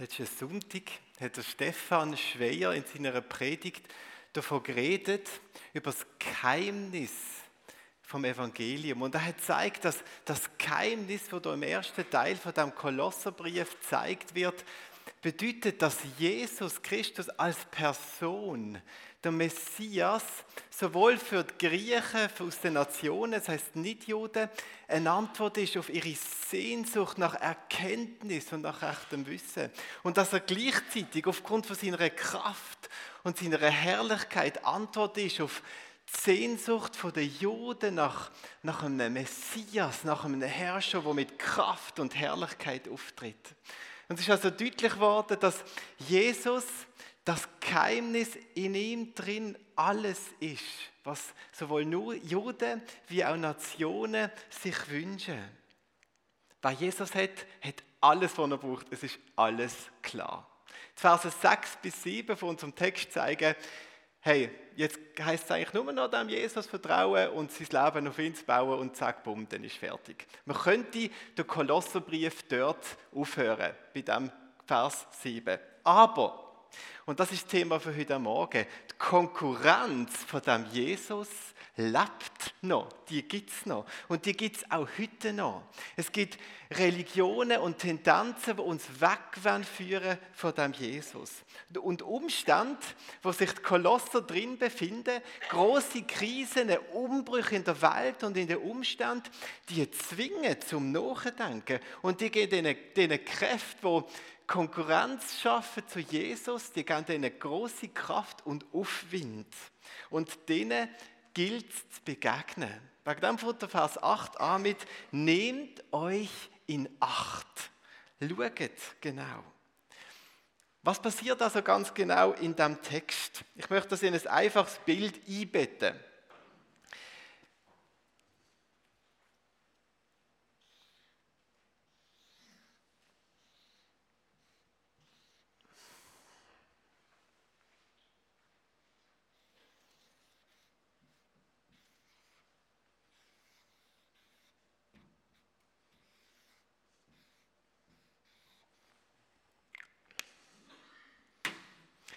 Letzten Sonntag hat der Stefan Schweyer in seiner Predigt davon geredet, über das Geheimnis vom Evangelium. Und er hat gezeigt, dass das Geheimnis, das hier im ersten Teil von dem Kolosserbrief gezeigt wird, bedeutet, dass Jesus Christus als Person, der Messias, sowohl für die Griechen aus den Nationen, das heisst Nicht-Juden, eine Antwort ist auf ihre Sehnsucht nach Erkenntnis und nach echtem Wissen. Und dass er gleichzeitig aufgrund von seiner Kraft und seiner Herrlichkeit Antwort ist auf die Sehnsucht der Juden nach einem Messias, nach einem Herrscher, der mit Kraft und Herrlichkeit auftritt. Und es ist also deutlich geworden, dass Jesus, das Geheimnis in ihm drin, alles ist, was sowohl nur Juden wie auch Nationen sich wünschen. Wer Jesus hat, hat alles, was er braucht. Es ist alles klar. Die Verse 6-7 von unserem Text zeigen, hey, jetzt heisst es eigentlich nur noch dem Jesus vertrauen und sein Leben auf ihn zu bauen und zack, bumm, dann ist fertig. Man könnte den Kolosserbrief dort aufhören, bei dem Vers 7. Aber, und das ist das Thema für heute Morgen, die Konkurrenz von dem Jesus lebt noch, die gibt es noch und die gibt es auch heute noch. Es gibt Religionen und Tendenzen, die uns wegführen von dem Jesus. Und Umstände, wo sich die Kolosser drin befinden, grosse Krisen, Umbrüche in der Welt und in den Umständen, die zwingen zum Nachdenken und die geben diesen Kräften, die Konkurrenz schaffen zu Jesus, die geben ihnen grosse Kraft und Aufwind. Und denen gilt es zu begegnen. Wegen dem fängt der Vers 8 an mit: Nehmt euch in Acht. Schaut genau. Was passiert also ganz genau in diesem Text? Ich möchte das in ein einfaches Bild einbetten.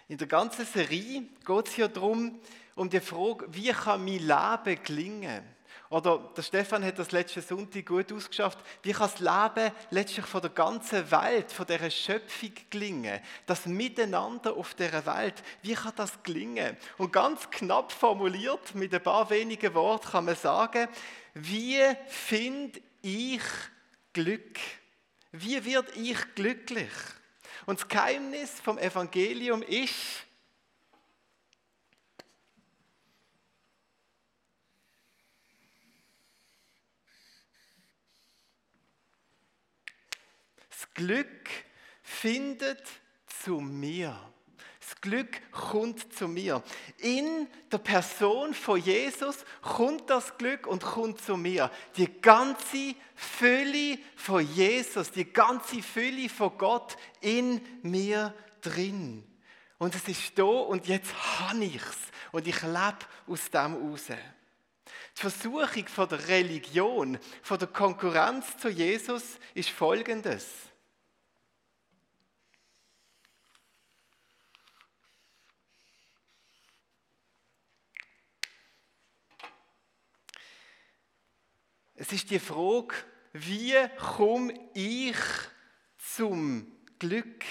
In der ganzen Serie geht es hier darum, um die Frage, wie kann mein Leben gelingen? Oder der Stefan hat das letzten Sonntag gut ausgeschafft, wie kann das Leben letztlich von der ganzen Welt, von dieser Schöpfung gelingen? Das Miteinander auf dieser Welt, wie kann das gelingen? Und ganz knapp formuliert, mit ein paar wenigen Worten kann man sagen, wie finde ich Glück? Wie werde ich glücklich? Und das Geheimnis vom Evangelium ist, das Glück findet zu mir. Das Glück kommt zu mir. In der Person von Jesus kommt das Glück und kommt zu mir. Die ganze Fülle von Jesus, die ganze Fülle von Gott in mir drin. Und es ist da und jetzt habe ich es. Und ich lebe aus dem raus. Die Versuchung von der Religion, von der Konkurrenz zu Jesus ist Folgendes. Es ist die Frage, wie komme ich zum Glück?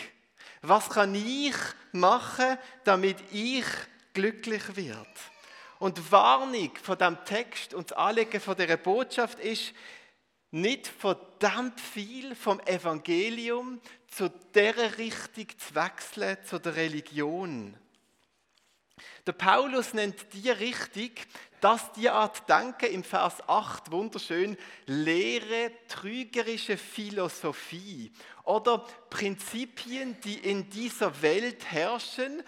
Was kann ich machen, damit ich glücklich werde? Und die Warnung von diesem Text und das Anliegen von dieser Botschaft ist, nicht verdammt viel vom Evangelium zu dieser Richtung zu wechseln, zu der Religion. Der Paulus nennt die Richtung, dass die Art Denken im Vers 8 wunderschön leere, trügerische Philosophie oder Prinzipien, die in dieser Welt herrschen,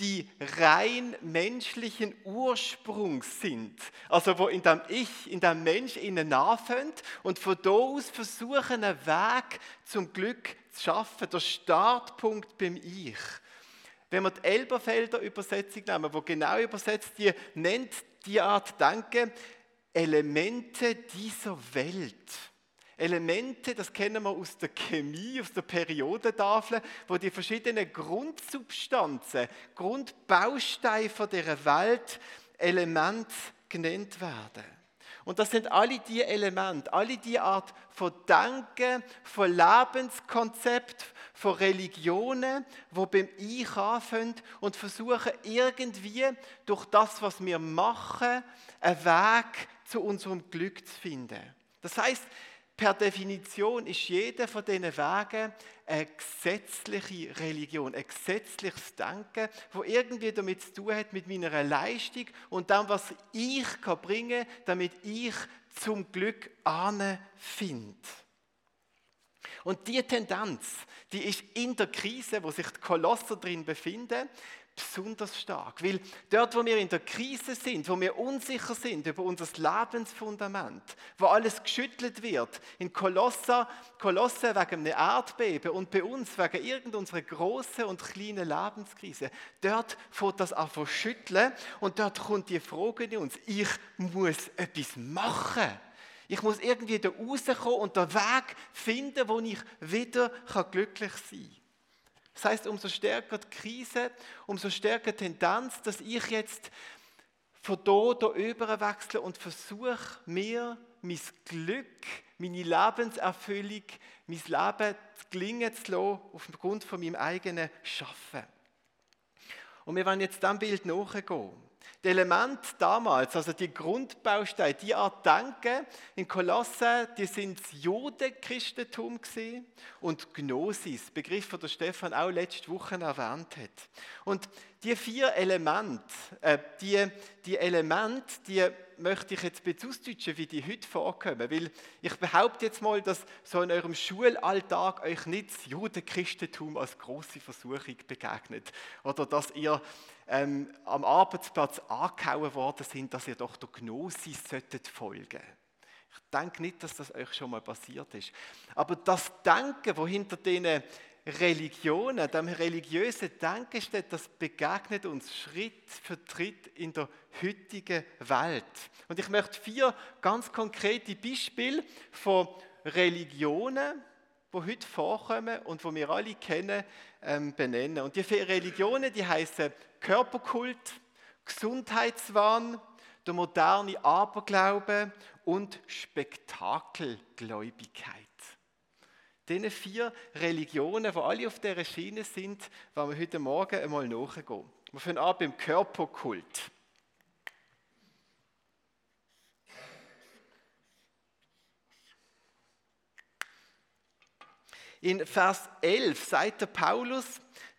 die rein menschlichen Ursprungs sind. Also wo in dem Ich, in dem Mensch innen anfängt und von da aus versuchen, einen Weg zum Glück zu schaffen. Der Startpunkt beim Ich. Wenn wir die Elberfelder Übersetzung nehmen, die genau übersetzt, die nennt die Art Denken Elemente dieser Welt. Elemente, das kennen wir aus der Chemie, aus der Periodentafel, wo die verschiedenen Grundsubstanzen, Grundbausteine dieser Welt Elemente genannt werden. Und das sind alle die Elemente, alle die Art von Denken, von Lebenskonzept, von Religionen, die beim Ich anfangen und versuchen irgendwie durch das, was wir machen, einen Weg zu unserem Glück zu finden. Das heisst, per Definition ist jeder von diesen Wegen eine gesetzliche Religion, ein gesetzliches Denken, das irgendwie damit zu tun hat, mit meiner Leistung und dem, was ich bringen kann, damit ich zum Glück anfinde. Und diese Tendenz, die ist in der Krise, wo sich die Kolosser drin befinden, besonders stark. Weil dort, wo wir in der Krise sind, wo wir unsicher sind über unser Lebensfundament, wo alles geschüttelt wird, in Kolosser wegen einem Erdbeben und bei uns wegen irgendeiner grossen und kleinen Lebenskrise, dort fängt das an zu schütteln und dort kommt die Frage in uns, ich muss etwas machen. Ich muss irgendwie da rauskommen und den Weg finden, wo ich wieder glücklich sein kann. Das heisst, umso stärker die Krise, umso stärker die Tendenz, dass ich jetzt von hier rüber wechsle und versuche, mir mein Glück, meine Lebenserfüllung, mein Leben gelingen zu lassen, aufgrund von meinem eigenen Schaffen. Und wir wollen jetzt diesem Bild nachgehen. Die Elemente damals, also die Grundbausteine, die Art Denken in Kolosse, die sind das Judenchristentum und Gnosis, Begriff, den Stefan auch letzte Woche erwähnt hat. Und die vier Elemente, die möchte ich jetzt ausdeutschen, wie die heute vorkommen, weil ich behaupte jetzt mal, dass so in eurem Schulalltag euch nicht das Judenchristentum als grosse Versuchung begegnet oder dass ihr am Arbeitsplatz angehauen worden sind, dass ihr doch der Gnosis folgen solltet. Ich denke nicht, dass das euch schon mal passiert ist. Aber das Denken, das hinter diesen Religionen, dem religiösen Denken steht, das begegnet uns Schritt für Schritt in der heutigen Welt. Und ich möchte 4 ganz konkrete Beispiele von Religionen, die heute vorkommen und die wir alle kennen, benennen. Und die 4 Religionen, die heissen Körperkult, Gesundheitswahn, der moderne Aberglaube und Spektakelgläubigkeit. Diese 4 Religionen, die alle auf dieser Schiene sind, wollen wir heute Morgen einmal nachgehen. Wir fangen an beim Körperkult. In Vers 11 sagt der Paulus,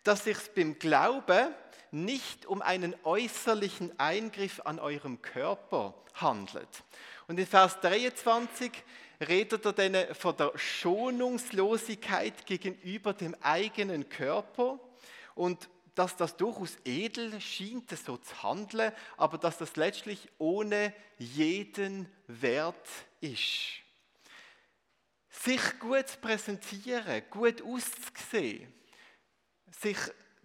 dass es sich beim Glauben nicht um einen äußerlichen Eingriff an eurem Körper handelt. Und in Vers 23 redet er dann von der Schonungslosigkeit gegenüber dem eigenen Körper und dass das durchaus edel scheint, so zu handeln, aber dass das letztlich ohne jeden Wert ist. Sich gut zu präsentieren, gut auszusehen, sich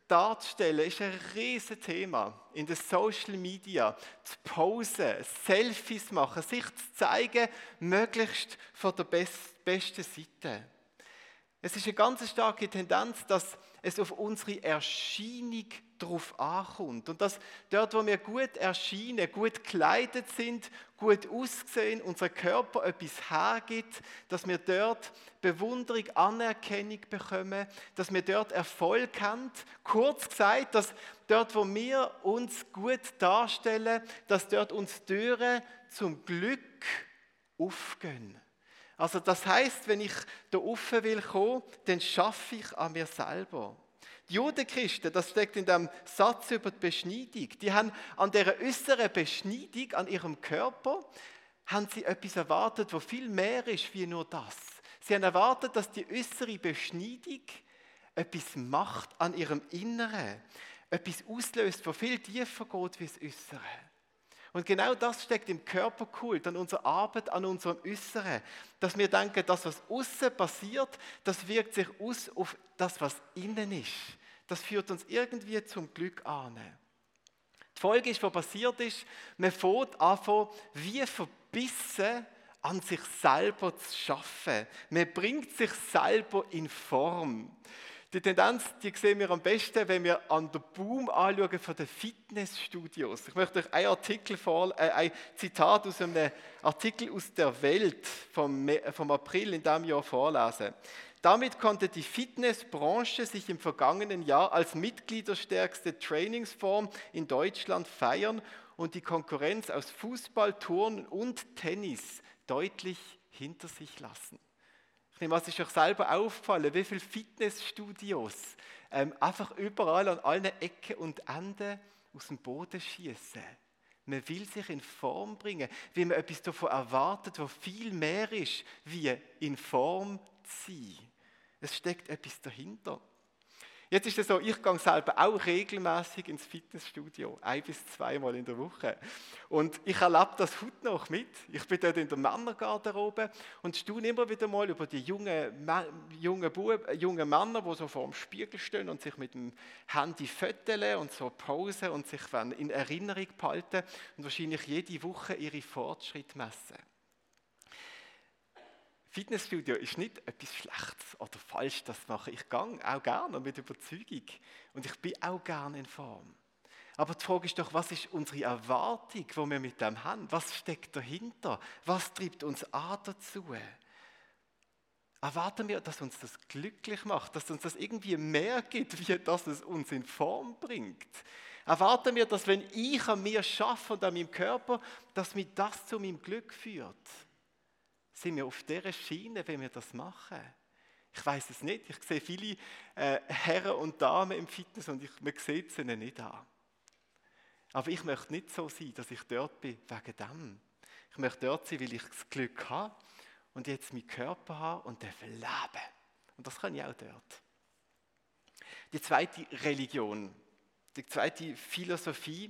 darzustellen, ist ein riesen Thema in den Social Media. Zu posen, Selfies machen, sich zu zeigen, möglichst von der besten Seite. Es ist eine ganz starke Tendenz, dass es auf unsere Erscheinung drauf ankommt. Und dass dort, wo wir gut erscheinen, gut gekleidet sind, gut aussehen, unser Körper etwas hergibt, dass wir dort Bewunderung, Anerkennung bekommen, dass wir dort Erfolg haben. Kurz gesagt, dass dort, wo wir uns gut darstellen, dass dort uns Türen zum Glück aufgehen. Also das heisst, wenn ich da offen will kommen, dann schaffe ich an mir selber. Die Judenchristen, das steckt in dem Satz über die Beschneidung, die haben an dieser äußeren Beschneidung, an ihrem Körper, haben sie etwas erwartet, was viel mehr ist wie nur das. Sie haben erwartet, dass die äußere Beschneidung etwas macht an ihrem Inneren, etwas auslöst, was viel tiefer geht wie das Äußere. Und genau das steckt im Körperkult, an unserer Arbeit, an unserem Äußeren. Dass wir denken, das, was außen passiert, das wirkt sich aus auf das, was innen ist. Das führt uns irgendwie zum Glück an. Die Folge ist, was passiert ist, man fängt an, wie verbissen an sich selber zu schaffen. Man bringt sich selber in Form. Die Tendenz, die sehen wir am besten, wenn wir an den Boom anschauen von den Fitnessstudios. Ich möchte euch ein Zitat aus einem Artikel aus der Welt vom April in diesem Jahr vorlesen. Damit konnte die Fitnessbranche sich im vergangenen Jahr als mitgliederstärkste Trainingsform in Deutschland feiern und die Konkurrenz aus Fußball, Turnen und Tennis deutlich hinter sich lassen. Ich nehme, es ist euch selber aufgefallen, wie viele Fitnessstudios einfach überall an allen Ecken und Enden aus dem Boden schießen. Man will sich in Form bringen, weil man etwas davon erwartet, was viel mehr ist, wie in Form zu sein. Es steckt etwas dahinter. Jetzt ist es so, ich gehe selber auch regelmäßig ins Fitnessstudio, 1- bis 2-mal in der Woche. Und ich erlebe das heute noch mit. Ich bin dort in der Männergarderobe und staune immer wieder mal über die jungen Männer, die so vor dem Spiegel stehen und sich mit dem Handy föteln und so posen und sich in Erinnerung behalten und wahrscheinlich jede Woche ihre Fortschritte messen. Fitnessstudio ist nicht etwas Schlechtes oder falsch, das mache ich auch gerne mit Überzeugung und ich bin auch gerne in Form. Aber die Frage ist doch, was ist unsere Erwartung, die wir mit dem haben? Was steckt dahinter? Was treibt uns an dazu? Erwarten wir, dass uns das glücklich macht, dass uns das irgendwie mehr gibt, wie dass es uns in Form bringt? Erwarten wir, dass wenn ich an mir arbeite und an meinem Körper, dass mich das zu meinem Glück führt? Sind wir auf dieser Schiene, wenn wir das machen? Ich weiß es nicht. Ich sehe viele Herren und Damen im Fitness und man sieht es ihnen nicht an. Aber ich möchte nicht so sein, dass ich dort bin wegen dem. Ich möchte dort sein, weil ich das Glück habe und jetzt meinen Körper habe und darf leben. Und das kann ich auch dort. Die zweite Religion, die zweite Philosophie,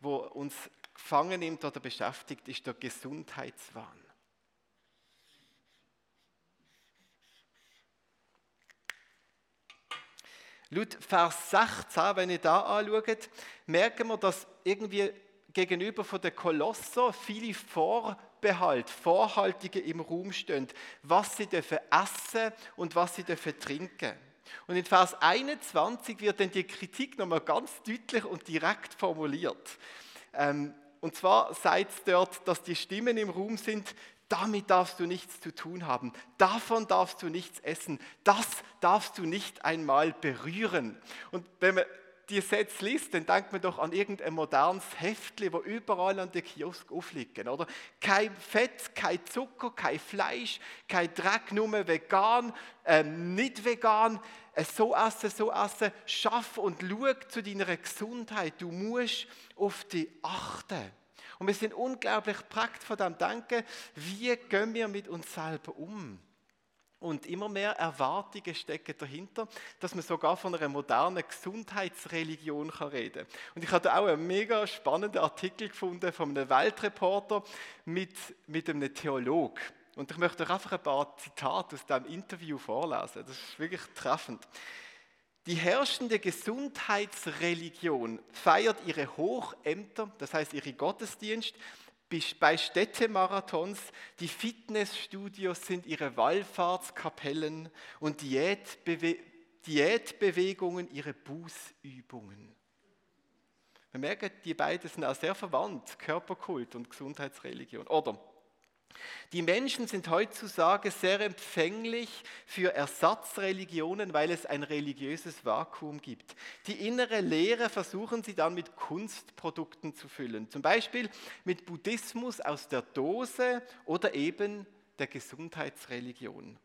die uns gefangen nimmt oder beschäftigt, ist der Gesundheitswahn. Laut Vers 16, wenn ihr da anschaut, merken wir, dass irgendwie gegenüber von den Kolosser viele Vorbehalte im Raum stehen, was sie dürfen essen und was sie dürfen trinken. Und in Vers 21 wird dann die Kritik nochmal ganz deutlich und direkt formuliert. Und zwar sagt es dort, dass die Stimmen im Raum sind, damit darfst du nichts zu tun haben, davon darfst du nichts essen, das darfst du nicht einmal berühren. Und wenn man die Sätze liest, dann denkt man doch an irgendein modernes Heftchen, das überall an den Kiosk aufliegt, oder? Kein Fett, kein Zucker, kein Fleisch, kein Dreck, nur vegan, nicht vegan, so essen, schaff und schau zu deiner Gesundheit, du musst auf dich achten. Und wir sind unglaublich geprägt von dem Denken, wie gehen wir mit uns selber um? Und immer mehr Erwartungen stecken dahinter, dass man sogar von einer modernen Gesundheitsreligion reden kann. Und ich habe auch einen mega spannenden Artikel gefunden von einem Weltreporter mit einem Theologen. Und ich möchte euch einfach ein paar Zitate aus diesem Interview vorlesen. Das ist wirklich treffend. Die herrschende Gesundheitsreligion feiert ihre Hochämter, das heißt ihre Gottesdienste, bei Städtemarathons, die Fitnessstudios sind ihre Wallfahrtskapellen und Diätbewegungen ihre Bußübungen. Wir merken, die beiden sind auch sehr verwandt, Körperkult und Gesundheitsreligion, oder? Die Menschen sind heutzutage sehr empfänglich für Ersatzreligionen, weil es ein religiöses Vakuum gibt. Die innere Leere versuchen sie dann mit Kunstprodukten zu füllen, zum Beispiel mit Buddhismus aus der Dose oder eben der Gesundheitsreligion.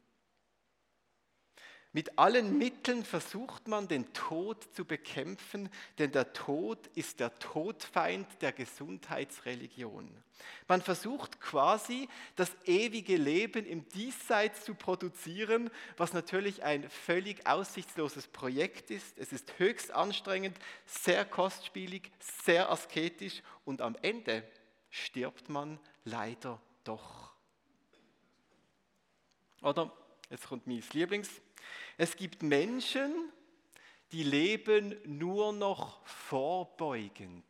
Mit allen Mitteln versucht man, den Tod zu bekämpfen, denn der Tod ist der Todfeind der Gesundheitsreligion. Man versucht quasi, das ewige Leben im Diesseits zu produzieren, was natürlich ein völlig aussichtsloses Projekt ist. Es ist höchst anstrengend, sehr kostspielig, sehr asketisch und am Ende stirbt man leider doch. Oder? Jetzt kommt mein Lieblings. Es gibt Menschen, die leben nur noch vorbeugend.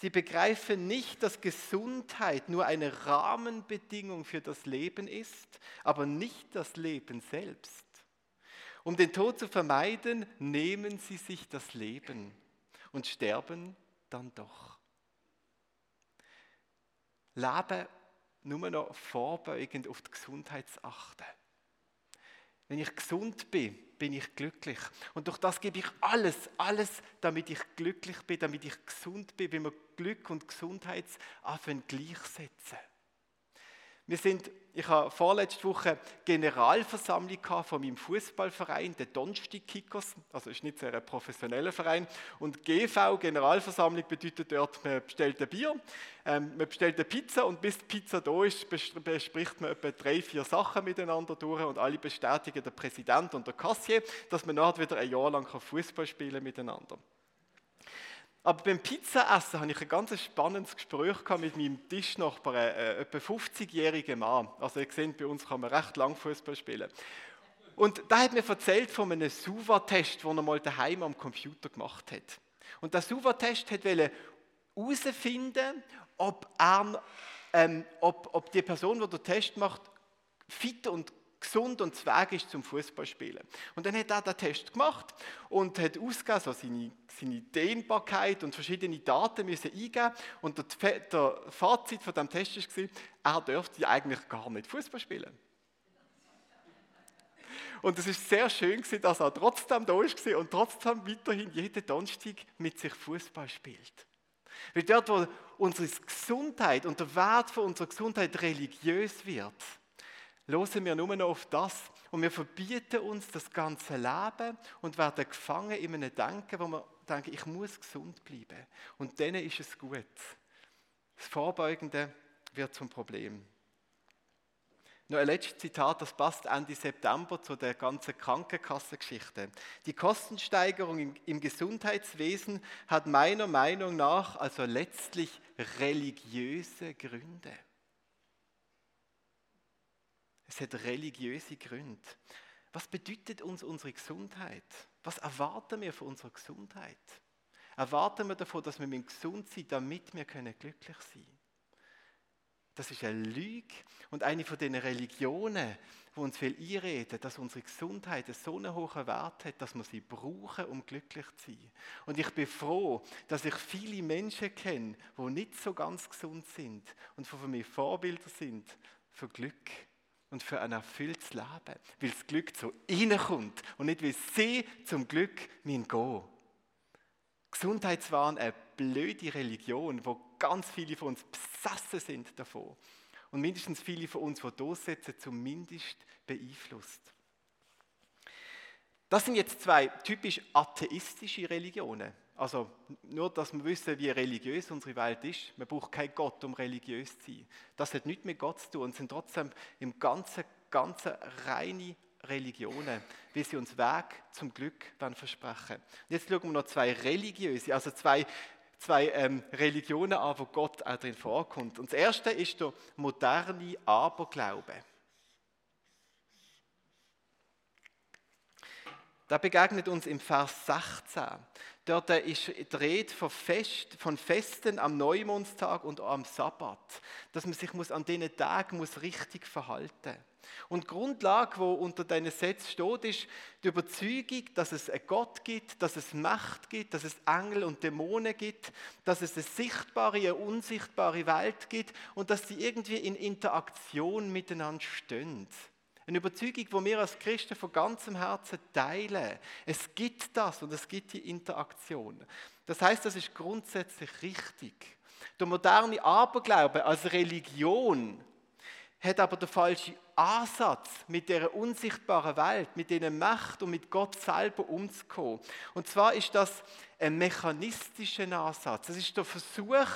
Sie begreifen nicht, dass Gesundheit nur eine Rahmenbedingung für das Leben ist, aber nicht das Leben selbst. Um den Tod zu vermeiden, nehmen sie sich das Leben und sterben dann doch. Leben nur noch vorbeugend auf die Gesundheit zu achten. Wenn ich gesund bin, bin ich glücklich. Und durch das gebe ich alles, damit ich glücklich bin, damit ich gesund bin, wenn wir Glück und Gesundheit anfangen gleichsetzen. Ich habe vorletzte Woche Generalversammlung von meinem Fußballverein, der Donstik Kickers, also ist nicht so ein professioneller Verein. Und GV, Generalversammlung, bedeutet dort, man bestellt ein Bier, man bestellt eine Pizza und bis die Pizza da ist, bespricht man etwa 3-4 Sachen miteinander durch und alle bestätigen den Präsidenten und den Kassier, dass man nachher wieder ein Jahr lang Fußball spielen miteinander. Aber beim Pizzaessen hatte ich ein ganz spannendes Gespräch mit meinem Tischnachbarn, einem etwa 50-jährigen Mann. Also ihr seht, bei uns kann man recht lang Fußball spielen. Und der hat mir erzählt von einem Suva-Test, den er mal daheim am Computer gemacht hat. Und der Suva-Test wollte herausfinden, ob die Person, die den Test macht, fit und gesund und zweig ist zum Fußballspielen. Und dann hat er den Test gemacht und hat ausgegeben, so seine Dehnbarkeit und verschiedene Daten müssen eingeben. Und der Fazit von diesem Test war, er dürfte eigentlich gar nicht Fußball spielen. Und es war sehr schön, dass er trotzdem da war und trotzdem weiterhin jeden Donnerstag mit sich Fußball spielt. Weil dort, wo unsere Gesundheit und der Wert von unserer Gesundheit religiös wird, hören wir nur noch auf das und wir verbieten uns das ganze Leben und werden gefangen in einem Denken, wo wir denken, ich muss gesund bleiben. Und denen ist es gut. Das Vorbeugende wird zum Problem. Noch ein letztes Zitat, das passt Ende September zu der ganzen Krankenkassengeschichte. Die Kostensteigerung im Gesundheitswesen hat meiner Meinung nach also letztlich religiöse Gründe. Es hat religiöse Gründe. Was bedeutet uns unsere Gesundheit? Was erwarten wir von unserer Gesundheit? Erwarten wir davon, dass wir gesund sind, damit wir glücklich sein können? Das ist eine Lüge und eine von den Religionen, die uns viel einreden, dass unsere Gesundheit so einen hohen Wert hat, dass wir sie brauchen, um glücklich zu sein. Und ich bin froh, dass ich viele Menschen kenne, die nicht so ganz gesund sind und die für mich Vorbilder sind für Glück. Und für ein erfülltes Leben, weil das Glück zu ihnen kommt und nicht, weil sie zum Glück gehen müssen. Gesundheitswahn, eine blöde Religion, wo ganz viele von uns besessen sind davon. Und mindestens viele von uns, die da sitzen, zumindest beeinflusst. Das sind jetzt 2 typisch atheistische Religionen. Also nur, dass wir wissen, wie religiös unsere Welt ist. Man braucht keinen Gott, um religiös zu sein. Das hat nichts mit Gott zu tun und sind trotzdem im Ganzen reine Religionen, wie sie uns Weg zum Glück versprechen. Und jetzt schauen wir noch 2 religiöse, also 2 Religionen an, wo Gott auch drin vorkommt. Und das erste ist der moderne Aberglaube. Da begegnet uns im Vers 16. Dort ist die Rede von Festen am Neumondstag und am Sabbat. Dass man sich an diesen Tagen richtig verhalten muss. Und die Grundlage, die unter diesen Sätzen steht, ist die Überzeugung, dass es einen Gott gibt, dass es Macht gibt, dass es Engel und Dämonen gibt, dass es eine sichtbare, eine unsichtbare Welt gibt und dass sie irgendwie in Interaktion miteinander stehen. Eine Überzeugung, die wir als Christen von ganzem Herzen teilen. Es gibt das und es gibt die Interaktion. Das heißt, das ist grundsätzlich richtig. Der moderne Aberglaube als Religion hat aber den falschen Ansatz, mit dieser unsichtbaren Welt, mit dieser Macht und mit Gott selber umzukommen. Und zwar ist das ein mechanistischer Ansatz. Das ist der Versuch,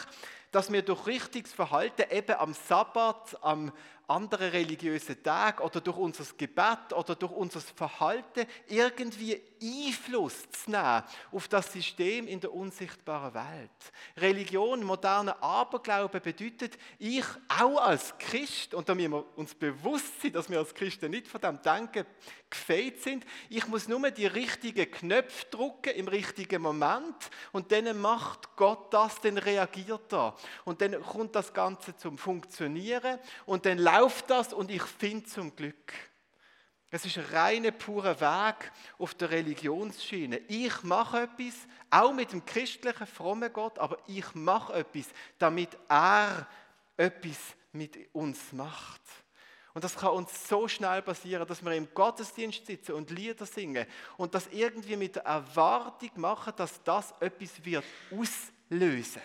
dass wir durch richtiges Verhalten eben am Sabbat, am anderen religiösen Tagen oder durch unser Gebet oder durch unser Verhalten irgendwie Einfluss zu nehmen auf das System in der unsichtbaren Welt. Religion, moderner Aberglaube bedeutet, ich auch als Christ, und da müssen wir uns bewusst sein, dass wir als Christen nicht von dem Denken gefeit sind, ich muss nur die richtigen Knöpfe drücken im richtigen Moment und dann macht Gott das, dann reagiert er. Und dann kommt das Ganze zum Funktionieren und dann läuft das und ich finde zum Glück. Es ist ein reiner, purer Weg auf der Religionsschiene. Ich mache etwas, auch mit dem christlichen, frommen Gott, aber ich mache etwas, damit er etwas mit uns macht. Und das kann uns so schnell passieren, dass wir im Gottesdienst sitzen und Lieder singen und das irgendwie mit der Erwartung machen, dass das etwas wird auslösen.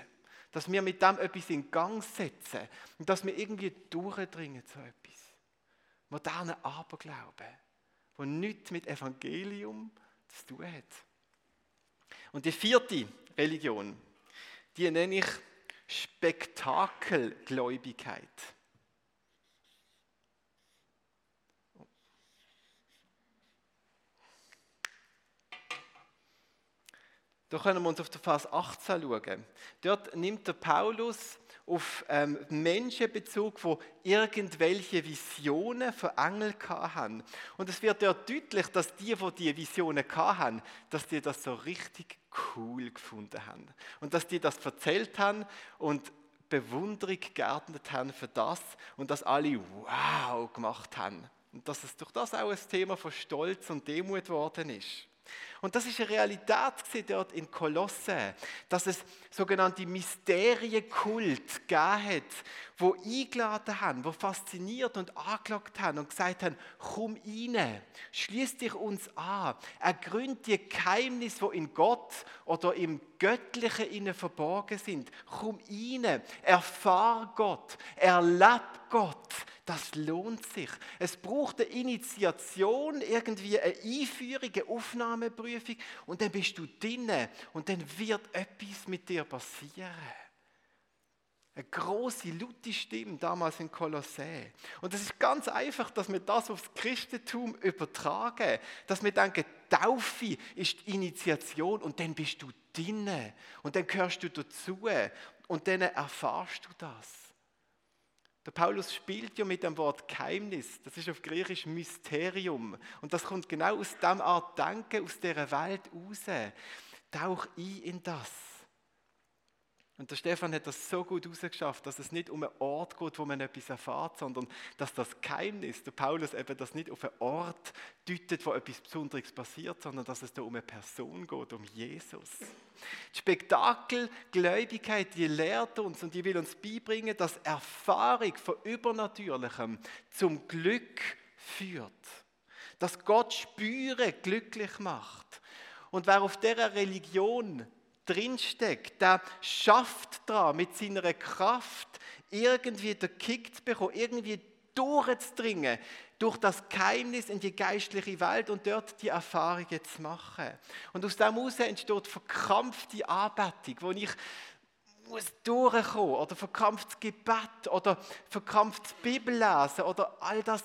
Dass wir mit dem etwas in Gang setzen und dass wir irgendwie durchdringen zu etwas. Moderner Aberglaube, der nichts mit Evangelium zu tun hat. Und die vierte Religion, die nenne ich Spektakelgläubigkeit. Da können wir uns auf den Vers 18 schauen. Dort nimmt der Paulus auf Menschen Bezug, die irgendwelche Visionen von Engeln hatten. Und es wird dort deutlich, dass die diese Visionen hatten, dass die das so richtig cool gefunden haben. Und dass die das erzählt haben und Bewunderung geerntet haben für das und dass alle wow gemacht haben. Und dass es durch das auch ein Thema von Stolz und Demut geworden ist. Und das ist eine Realität dort in Kolosse, dass es sogenannte Mysterienkult gegeben hat, die eingeladen haben, die fasziniert und angelockt haben und gesagt haben, komm rein, schließ dich uns an, ergründ die Geheimnisse, die in Gott oder im Göttlichen innen verborgen sind. Komm rein, erfahr Gott, erleb Gott. Das lohnt sich. Es braucht eine Initiation, irgendwie eine Einführung, eine Aufnahmeprüfung und dann bist du drin und dann wird etwas mit dir passieren. Eine grosse, laute Stimme damals in Kolossä. Und es ist ganz einfach, dass wir das aufs Christentum übertragen. Dass wir denken, Taufe ist die Initiation und dann bist du drin und dann gehörst du dazu und dann erfahrst du das. Der Paulus spielt ja mit dem Wort Geheimnis, das ist auf Griechisch Mysterium. Und das kommt genau aus dieser Art Denken, aus dieser Welt raus. Tauch ein in das. Und der Stefan hat das so gut rausgeschafft, dass es nicht um einen Ort geht, wo man etwas erfährt, sondern dass das Geheimnis, der Paulus eben das nicht auf einen Ort deutet, wo etwas Besonderes passiert, sondern dass es da um eine Person geht, um Jesus. Die Spektakelgläubigkeit, die lehrt uns und die will uns beibringen, dass Erfahrung von Übernatürlichem zum Glück führt. Dass Gott spüren glücklich macht. Und wer auf dieser Religion drinsteckt, der schafft daran, mit seiner Kraft irgendwie den Kick zu bekommen, irgendwie durchzudringen, durch das Geheimnis in die geistliche Welt und dort die Erfahrungen zu machen. Und aus dem heraus entsteht verkrampfte Anbetung, wo ich durchkommen muss, oder verkrampftes Gebet, oder verkrampftes Bibellesen, oder all das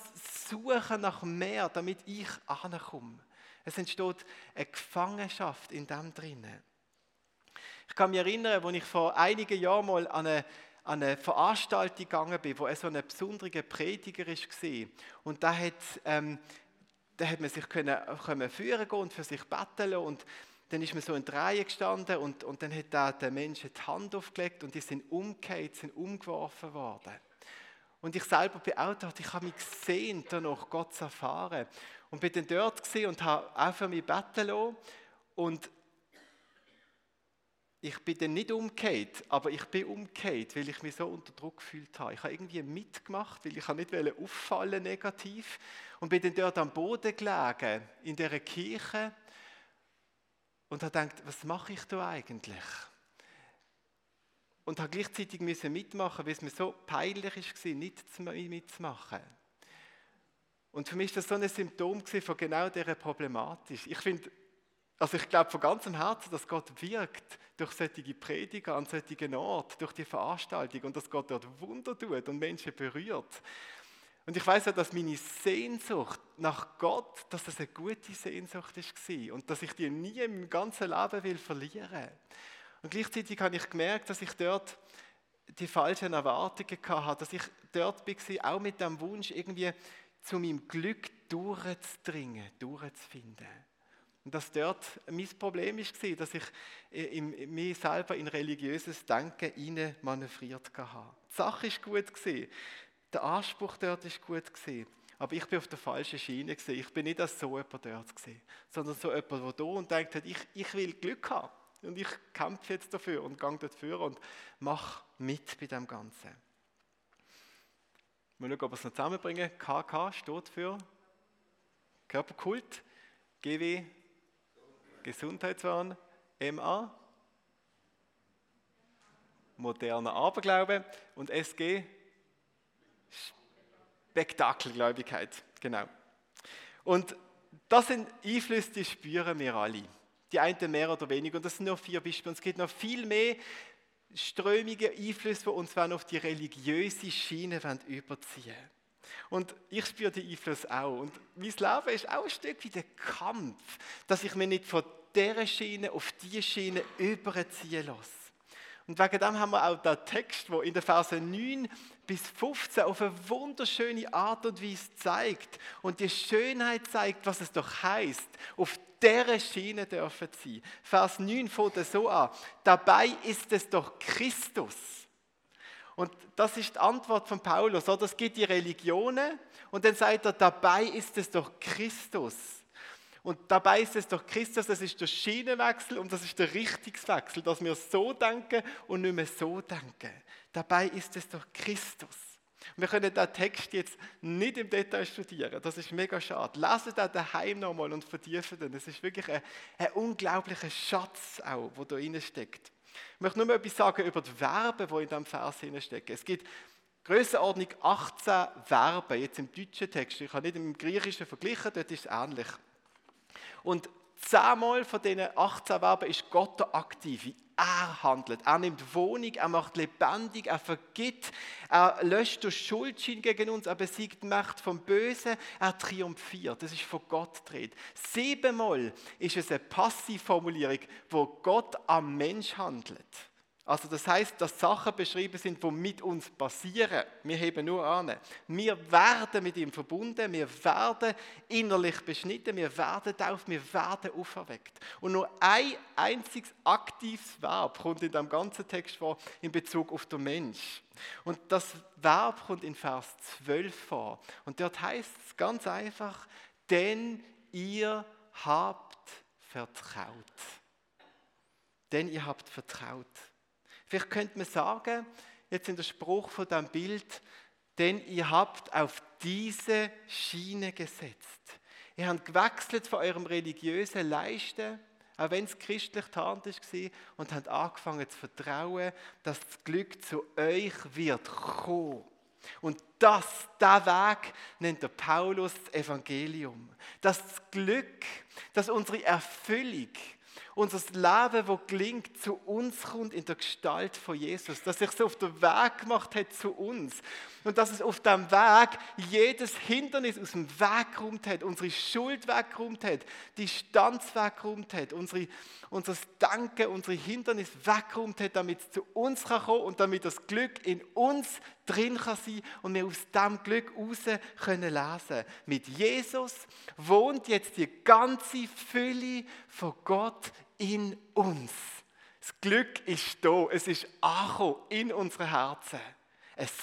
Suchen nach mehr, damit ich ankomme. Es entsteht eine Gefangenschaft in dem drinnen. Ich kann mich erinnern, als ich vor einigen Jahren mal an eine Veranstaltung gegangen bin, wo so ein besonderer Prediger war. Und da hat man sich können führen gehen und für sich beten lassen. Und dann ist man so in die Reihe gestanden und dann hat der Mensch die Hand aufgelegt und die sind umgekehrt, sind umgeworfen worden. Und ich selber bin auch dort, ich habe mich gesehnt, danach Gott zu erfahren. Und bin dann dort gewesen und habe auch für mich beten lassen. Und ich bin dann nicht umgekehrt, aber ich bin umgekehrt, weil ich mich so unter Druck gefühlt habe. Ich habe irgendwie mitgemacht, weil ich nicht auffallen negativ und bin dann dort am Boden gelegen, in dieser Kirche und habe gedacht, was mache ich da eigentlich? Und habe gleichzeitig mitmachen, weil es mir so peinlich war, nicht mitzumachen. Und für mich war das so ein Symptom von genau dieser Problematik. Ich glaube von ganzem Herzen, dass Gott wirkt durch solche Prediger an solchen Orten, durch die Veranstaltung und dass Gott dort Wunder tut und Menschen berührt. Und ich weiss auch, dass meine Sehnsucht nach Gott, dass das eine gute Sehnsucht war und dass ich die nie im ganzen Leben will verlieren. Und gleichzeitig habe ich gemerkt, dass ich dort die falschen Erwartungen hatte, dass ich dort war, auch mit dem Wunsch, irgendwie zu meinem Glück durchzudringen, durchzufinden. Und dass dort mein Problem war, dass ich mich selber in religiöses Denken hineinmanövriert hatte. Die Sache war gut, der Anspruch dort war gut, aber ich bin auf der falschen Schiene. Ich bin nicht als so jemand dort, sondern so jemand, der da und denkt, ich will Glück haben. Und ich kämpfe jetzt dafür und gehe dafür und mache mit bei dem Ganzen. Mal schauen, ob wir es noch zusammenbringen. KK steht für Körperkult, GW, Gesundheitswahn, MA, moderner Aberglaube und SG, Spektakelgläubigkeit. Genau. Und das sind Einflüsse, die spüren wir alle. Die einen mehr oder weniger. Und das sind nur 4 Beispiele. Und es gibt noch viel mehr strömige Einflüsse, die uns auf die religiöse Schiene überziehen wollen. Und ich spüre den Einfluss auch. Und mein Leben ist auch ein Stück wie der Kampf, dass ich mich nicht von dieser Schiene auf diese Schiene überziehen lasse. Und wegen dem haben wir auch den Text, der in den Versen 9 bis 15 auf eine wunderschöne Art und Weise zeigt. Und die Schönheit zeigt, was es doch heisst, auf dieser Schiene dürfen sie. Vers 9 fängt so an. Dabei ist es doch Christus. Und das ist die Antwort von Paulus. Oder? Es gibt die Religionen und dann sagt er, dabei ist es doch Christus. Und dabei ist es doch Christus, das ist der Schienenwechsel und das ist der Richtungswechsel, dass wir so denken und nicht mehr so denken. Dabei ist es doch Christus. Wir können diesen Text jetzt nicht im Detail studieren, das ist mega schade. Leset den daheim nochmal und vertiefen den. Es ist wirklich ein unglaublicher Schatz, auch, der da drin steckt. Ich möchte nur mal etwas sagen über die Verben, die in diesem Vers stecken. Es gibt Grössenordnung 18 Verben, jetzt im deutschen Text. Ich habe nicht im Griechischen verglichen, dort ist es ähnlich. Und 10-mal von diesen 18 Verben ist Gott der Aktive. Er handelt, er nimmt Wohnung, er macht lebendig, er vergibt, er löscht den Schuldschein gegen uns, er besiegt die Macht vom Bösen, er triumphiert. Das ist von Gott die Rede. 7-mal ist es eine Passivformulierung, wo Gott am Mensch handelt. Also das heisst, dass Sachen beschrieben sind, die mit uns passieren. Wir heben nur an. Wir werden mit ihm verbunden, wir werden innerlich beschnitten, wir werden getauft, wir werden auferweckt. Und nur ein einziges aktives Verb kommt in dem ganzen Text vor in Bezug auf den Mensch. Und das Verb kommt in Vers 12 vor. Und dort heisst es ganz einfach, denn ihr habt vertraut. Denn ihr habt vertraut. Vielleicht könnte man sagen, jetzt in der Spruch von diesem Bild, denn ihr habt auf diese Schiene gesetzt. Ihr habt gewechselt von eurem religiösen Leisten, auch wenn es christlich tarnt war, und habt angefangen zu vertrauen, dass das Glück zu euch wird kommen. Und dieser Weg nennt der Paulus das Evangelium. Dass das Glück, dass unsere Erfüllung, unser Leben, das gelingt, zu uns kommt in der Gestalt von Jesus. Dass er es auf den Weg gemacht hat zu uns. Und dass es auf diesem Weg jedes Hindernis aus dem Weg geräumt hat, unsere Schuld weggeräumt hat, die Distanz weggeräumt hat, unser Denken, unsere Hindernisse weggeräumt hat, damit es zu uns kommen kann und damit das Glück in uns drin kann sein und wir aus diesem Glück raus können lesen. Mit Jesus wohnt jetzt die ganze Fülle von Gott in uns. Das Glück ist da, es ist angekommen in unseren Herzen.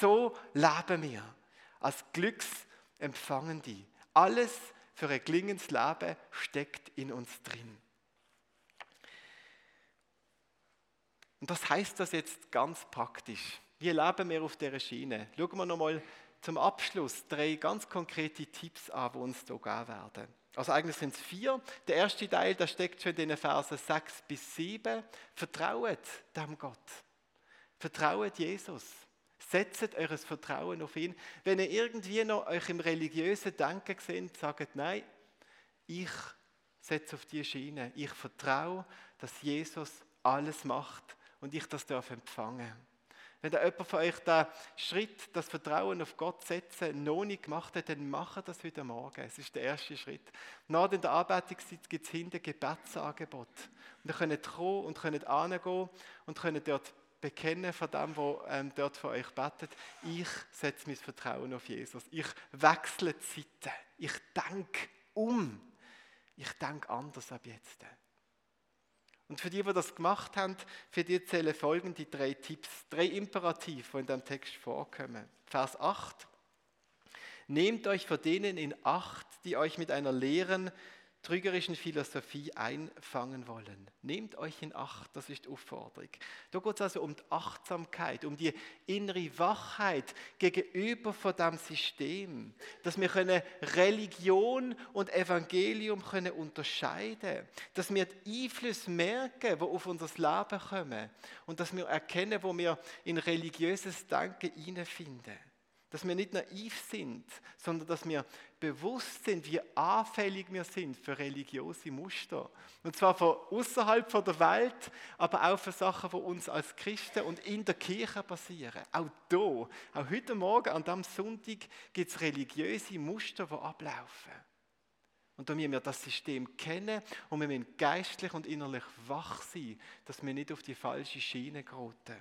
So leben wir als Glücksempfangende. Alles für ein gelingendes Leben steckt in uns drin. Und was heisst das jetzt ganz praktisch? Wie leben wir auf dieser Schiene? Schauen wir nochmal zum Abschluss 3 ganz konkrete Tipps an, die uns hier geben werden. Also eigentlich sind es 4. Der erste Teil, der steckt schon in den Versen 6-7. Vertraut dem Gott. Vertraut Jesus. Setzt eures Vertrauen auf ihn. Wenn ihr irgendwie noch euch im religiösen Denken seht, sagt nein, ich setze auf die Schiene. Ich vertraue, dass Jesus alles macht und ich das empfangen darf. Wenn da jemand von euch den Schritt, das Vertrauen auf Gott setzen, noch nicht gemacht hat, dann macht das heute Morgen. Es ist der erste Schritt. Nach der Anbetungszeit gibt es hinten Gebetsangebot. Und ihr könnt kommen und könnt hingehen und könnt dort bekennen von dem, der dort von euch betet, ich setze mein Vertrauen auf Jesus. Ich wechsle die Seite. Ich denke um. Ich denke anders ab jetzt. Und für die das gemacht haben, für die zählen folgende 3 Tipps, 3 Imperative, die in diesem Text vorkommen. Vers 8. Nehmt euch vor denen in Acht, die euch mit einer leeren, trügerischen Philosophie einfangen wollen. Nehmt euch in Acht, das ist die Aufforderung. Da geht es also um die Achtsamkeit, um die innere Wachheit gegenüber von diesem System, dass wir Religion und Evangelium unterscheiden können, dass wir die Einflüsse merken, die auf unser Leben kommen und dass wir erkennen, wo wir in religiöses Denken hineinfinden. Dass wir nicht naiv sind, sondern dass wir bewusst sind, wie anfällig wir sind für religiöse Muster. Und zwar von außerhalb der Welt, aber auch für Sachen, die uns als Christen und in der Kirche passieren. Auch hier, auch heute Morgen, an diesem Sonntag, gibt es religiöse Muster, die ablaufen. Und da müssen wir das System kennen und wir müssen geistlich und innerlich wach sein, dass wir nicht auf die falsche Schiene geraten.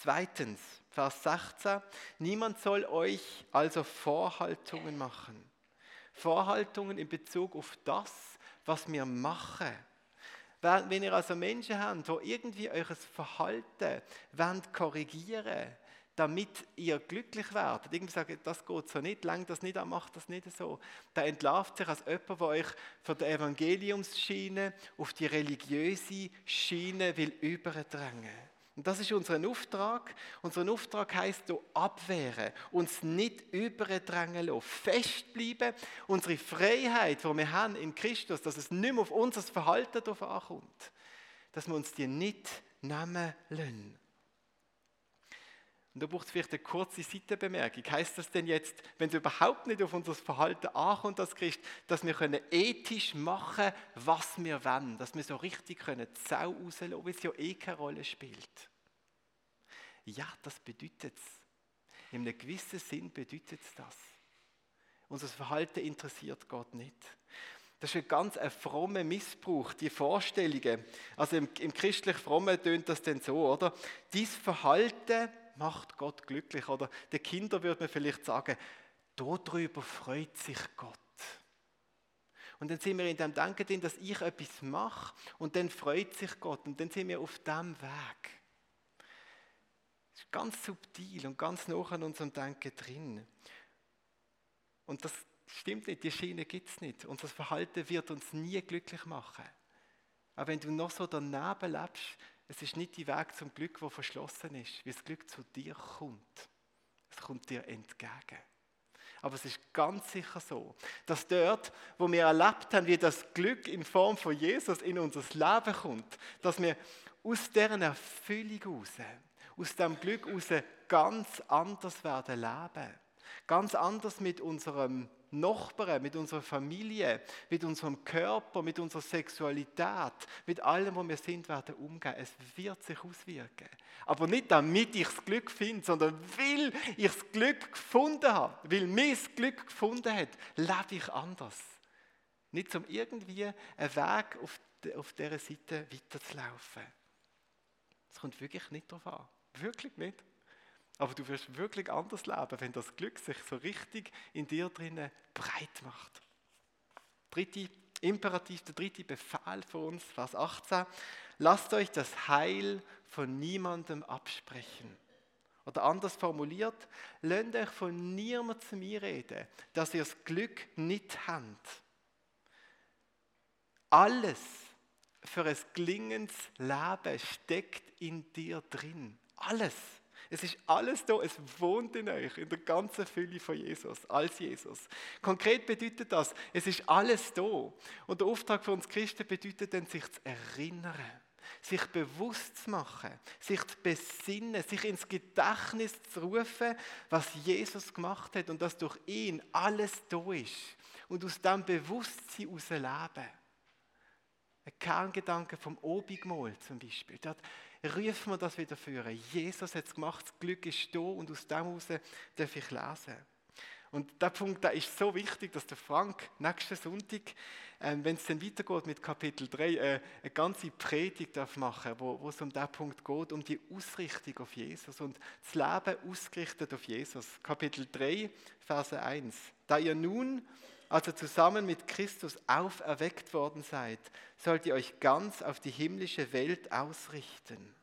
Zweitens, Vers 16, niemand soll euch also Vorhaltungen machen. Vorhaltungen in Bezug auf das, was wir machen. Wenn ihr also Menschen habt, die irgendwie euer Verhalten korrigieren wollen, damit ihr glücklich werdet, irgendwie sagt, das geht so nicht, lenkt das nicht an, macht das nicht so, da entlarvt sich als jemand, der euch von der Evangeliumsschiene auf die religiöse Schiene überdrängen will. Und das ist unser Auftrag. Unser Auftrag heisst hier abwehren, uns nicht überdrängen lassen, festbleiben, unsere Freiheit, die wir haben in Christus, dass es nicht mehr auf unser Verhalten drauf ankommt, dass wir uns die nicht nehmen lassen. Und da braucht es vielleicht eine kurze Seitenbemerkung. Heißt das denn jetzt, wenn es überhaupt nicht auf unser Verhalten ankommt als Christ, dass wir ethisch machen können, was wir wollen, dass wir so richtig die Sau rauslassen können, weil es ja eh keine Rolle spielt? Ja, das bedeutet es. In einem gewissen Sinn bedeutet es das. Unser Verhalten interessiert Gott nicht. Das ist ein ganz frommer Missbrauch, die Vorstellungen. Also im christlich Frommen tönt das dann so, oder? Dein Verhalten macht Gott glücklich. Oder den Kindern würde man vielleicht sagen, darüber freut sich Gott. Und dann sind wir in dem Denken drin, dass ich etwas mache und dann freut sich Gott. Und dann sind wir auf diesem Weg. Das ist ganz subtil und ganz nah an unserem Denken drin. Und das stimmt nicht, die Schiene gibt es nicht. Unser Verhalten wird uns nie glücklich machen. Aber wenn du noch so daneben lebst, es ist nicht der Weg zum Glück, der verschlossen ist, weil das Glück zu dir kommt. Es kommt dir entgegen. Aber es ist ganz sicher so, dass dort, wo wir erlebt haben, wie das Glück in Form von Jesus in unser Leben kommt, dass wir aus deren Erfüllung heraus, aus diesem Glück heraus ganz anders werden leben. Ganz anders mit unserem Nachbarn, mit unserer Familie, mit unserem Körper, mit unserer Sexualität, mit allem, wo wir sind, werden umgehen. Es wird sich auswirken. Aber nicht damit ich das Glück finde, sondern weil ich das Glück gefunden habe, weil mir das Glück gefunden hat, lebe ich anders. Nicht um irgendwie einen Weg auf dieser Seite weiterzulaufen. Es kommt wirklich nicht darauf an. Wirklich nicht. Aber du wirst wirklich anders leben, wenn das Glück sich so richtig in dir drinnen breit macht. Dritte Imperativ, der dritte Befehl von uns, Vers 18. Lasst euch das Heil von niemandem absprechen. Oder anders formuliert, lasst euch von niemandem einreden, dass ihr das Glück nicht habt. Alles für ein gelingendes Leben steckt in dir drin. Alles. Es ist alles da, es wohnt in euch, in der ganzen Fülle von Jesus, als Jesus. Konkret bedeutet das, es ist alles da. Und der Auftrag für uns Christen bedeutet dann, sich zu erinnern, sich bewusst zu machen, sich zu besinnen, sich ins Gedächtnis zu rufen, was Jesus gemacht hat und dass durch ihn alles da ist. Und aus diesem Bewusstsein heraus leben. Ein Kerngedanke vom Obigmahl zum Beispiel. rufen wir das wieder führen. Jesus hat es gemacht, das Glück ist da und aus dem heraus darf ich lesen. Und der Punkt, der ist so wichtig, dass der Frank nächsten Sonntag, wenn es dann weitergeht mit Kapitel 3, eine ganze Predigt machen darf, wo es um diesen Punkt geht, um die Ausrichtung auf Jesus und das Leben ausgerichtet auf Jesus. Kapitel 3, Vers 1. Da ihr nun, also zusammen mit Christus, auferweckt worden seid, sollt ihr euch ganz auf die himmlische Welt ausrichten.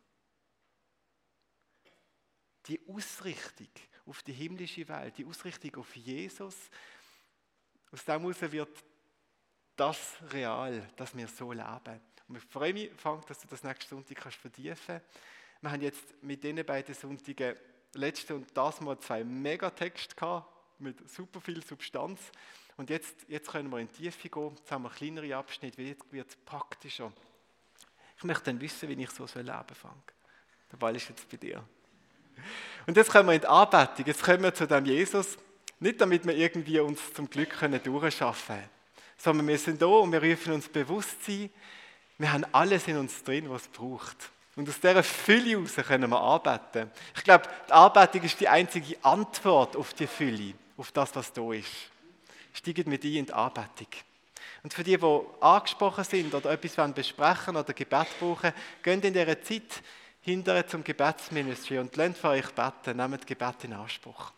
Die Ausrichtung auf die himmlische Welt, die Ausrichtung auf Jesus, aus dem heraus wird das real, dass wir so leben. Und ich freue mich, Frank, dass du das nächste Sonntag kannst vertiefen. Wir haben jetzt mit diesen beiden Sonntagen letzte und das Mal 2 Megatexte gehabt, mit super viel Substanz. Und jetzt können wir in die Tiefe gehen, jetzt haben wir kleinere Abschnitte, weil jetzt wird es praktischer. Ich möchte dann wissen, wie ich so leben soll. Der Ball ist jetzt bei dir. Und jetzt kommen wir in die Anbetung, jetzt kommen wir zu dem Jesus, nicht damit wir irgendwie uns zum Glück durchschaffen können, sondern wir sind da und wir rufen uns bewusst sein, wir haben alles in uns drin, was es braucht. Und aus dieser Fülle heraus können wir anbeten. Ich glaube, die Anbetung ist die einzige Antwort auf die Fülle, auf das, was da ist. Steigen wir ein in die Anbetung. Und für die, die angesprochen sind oder etwas besprechen oder Gebet brauchen, gehen in dieser Zeit hinterher zum Gebetsministerium und lernt für euch beten, nehmt Gebet in Anspruch.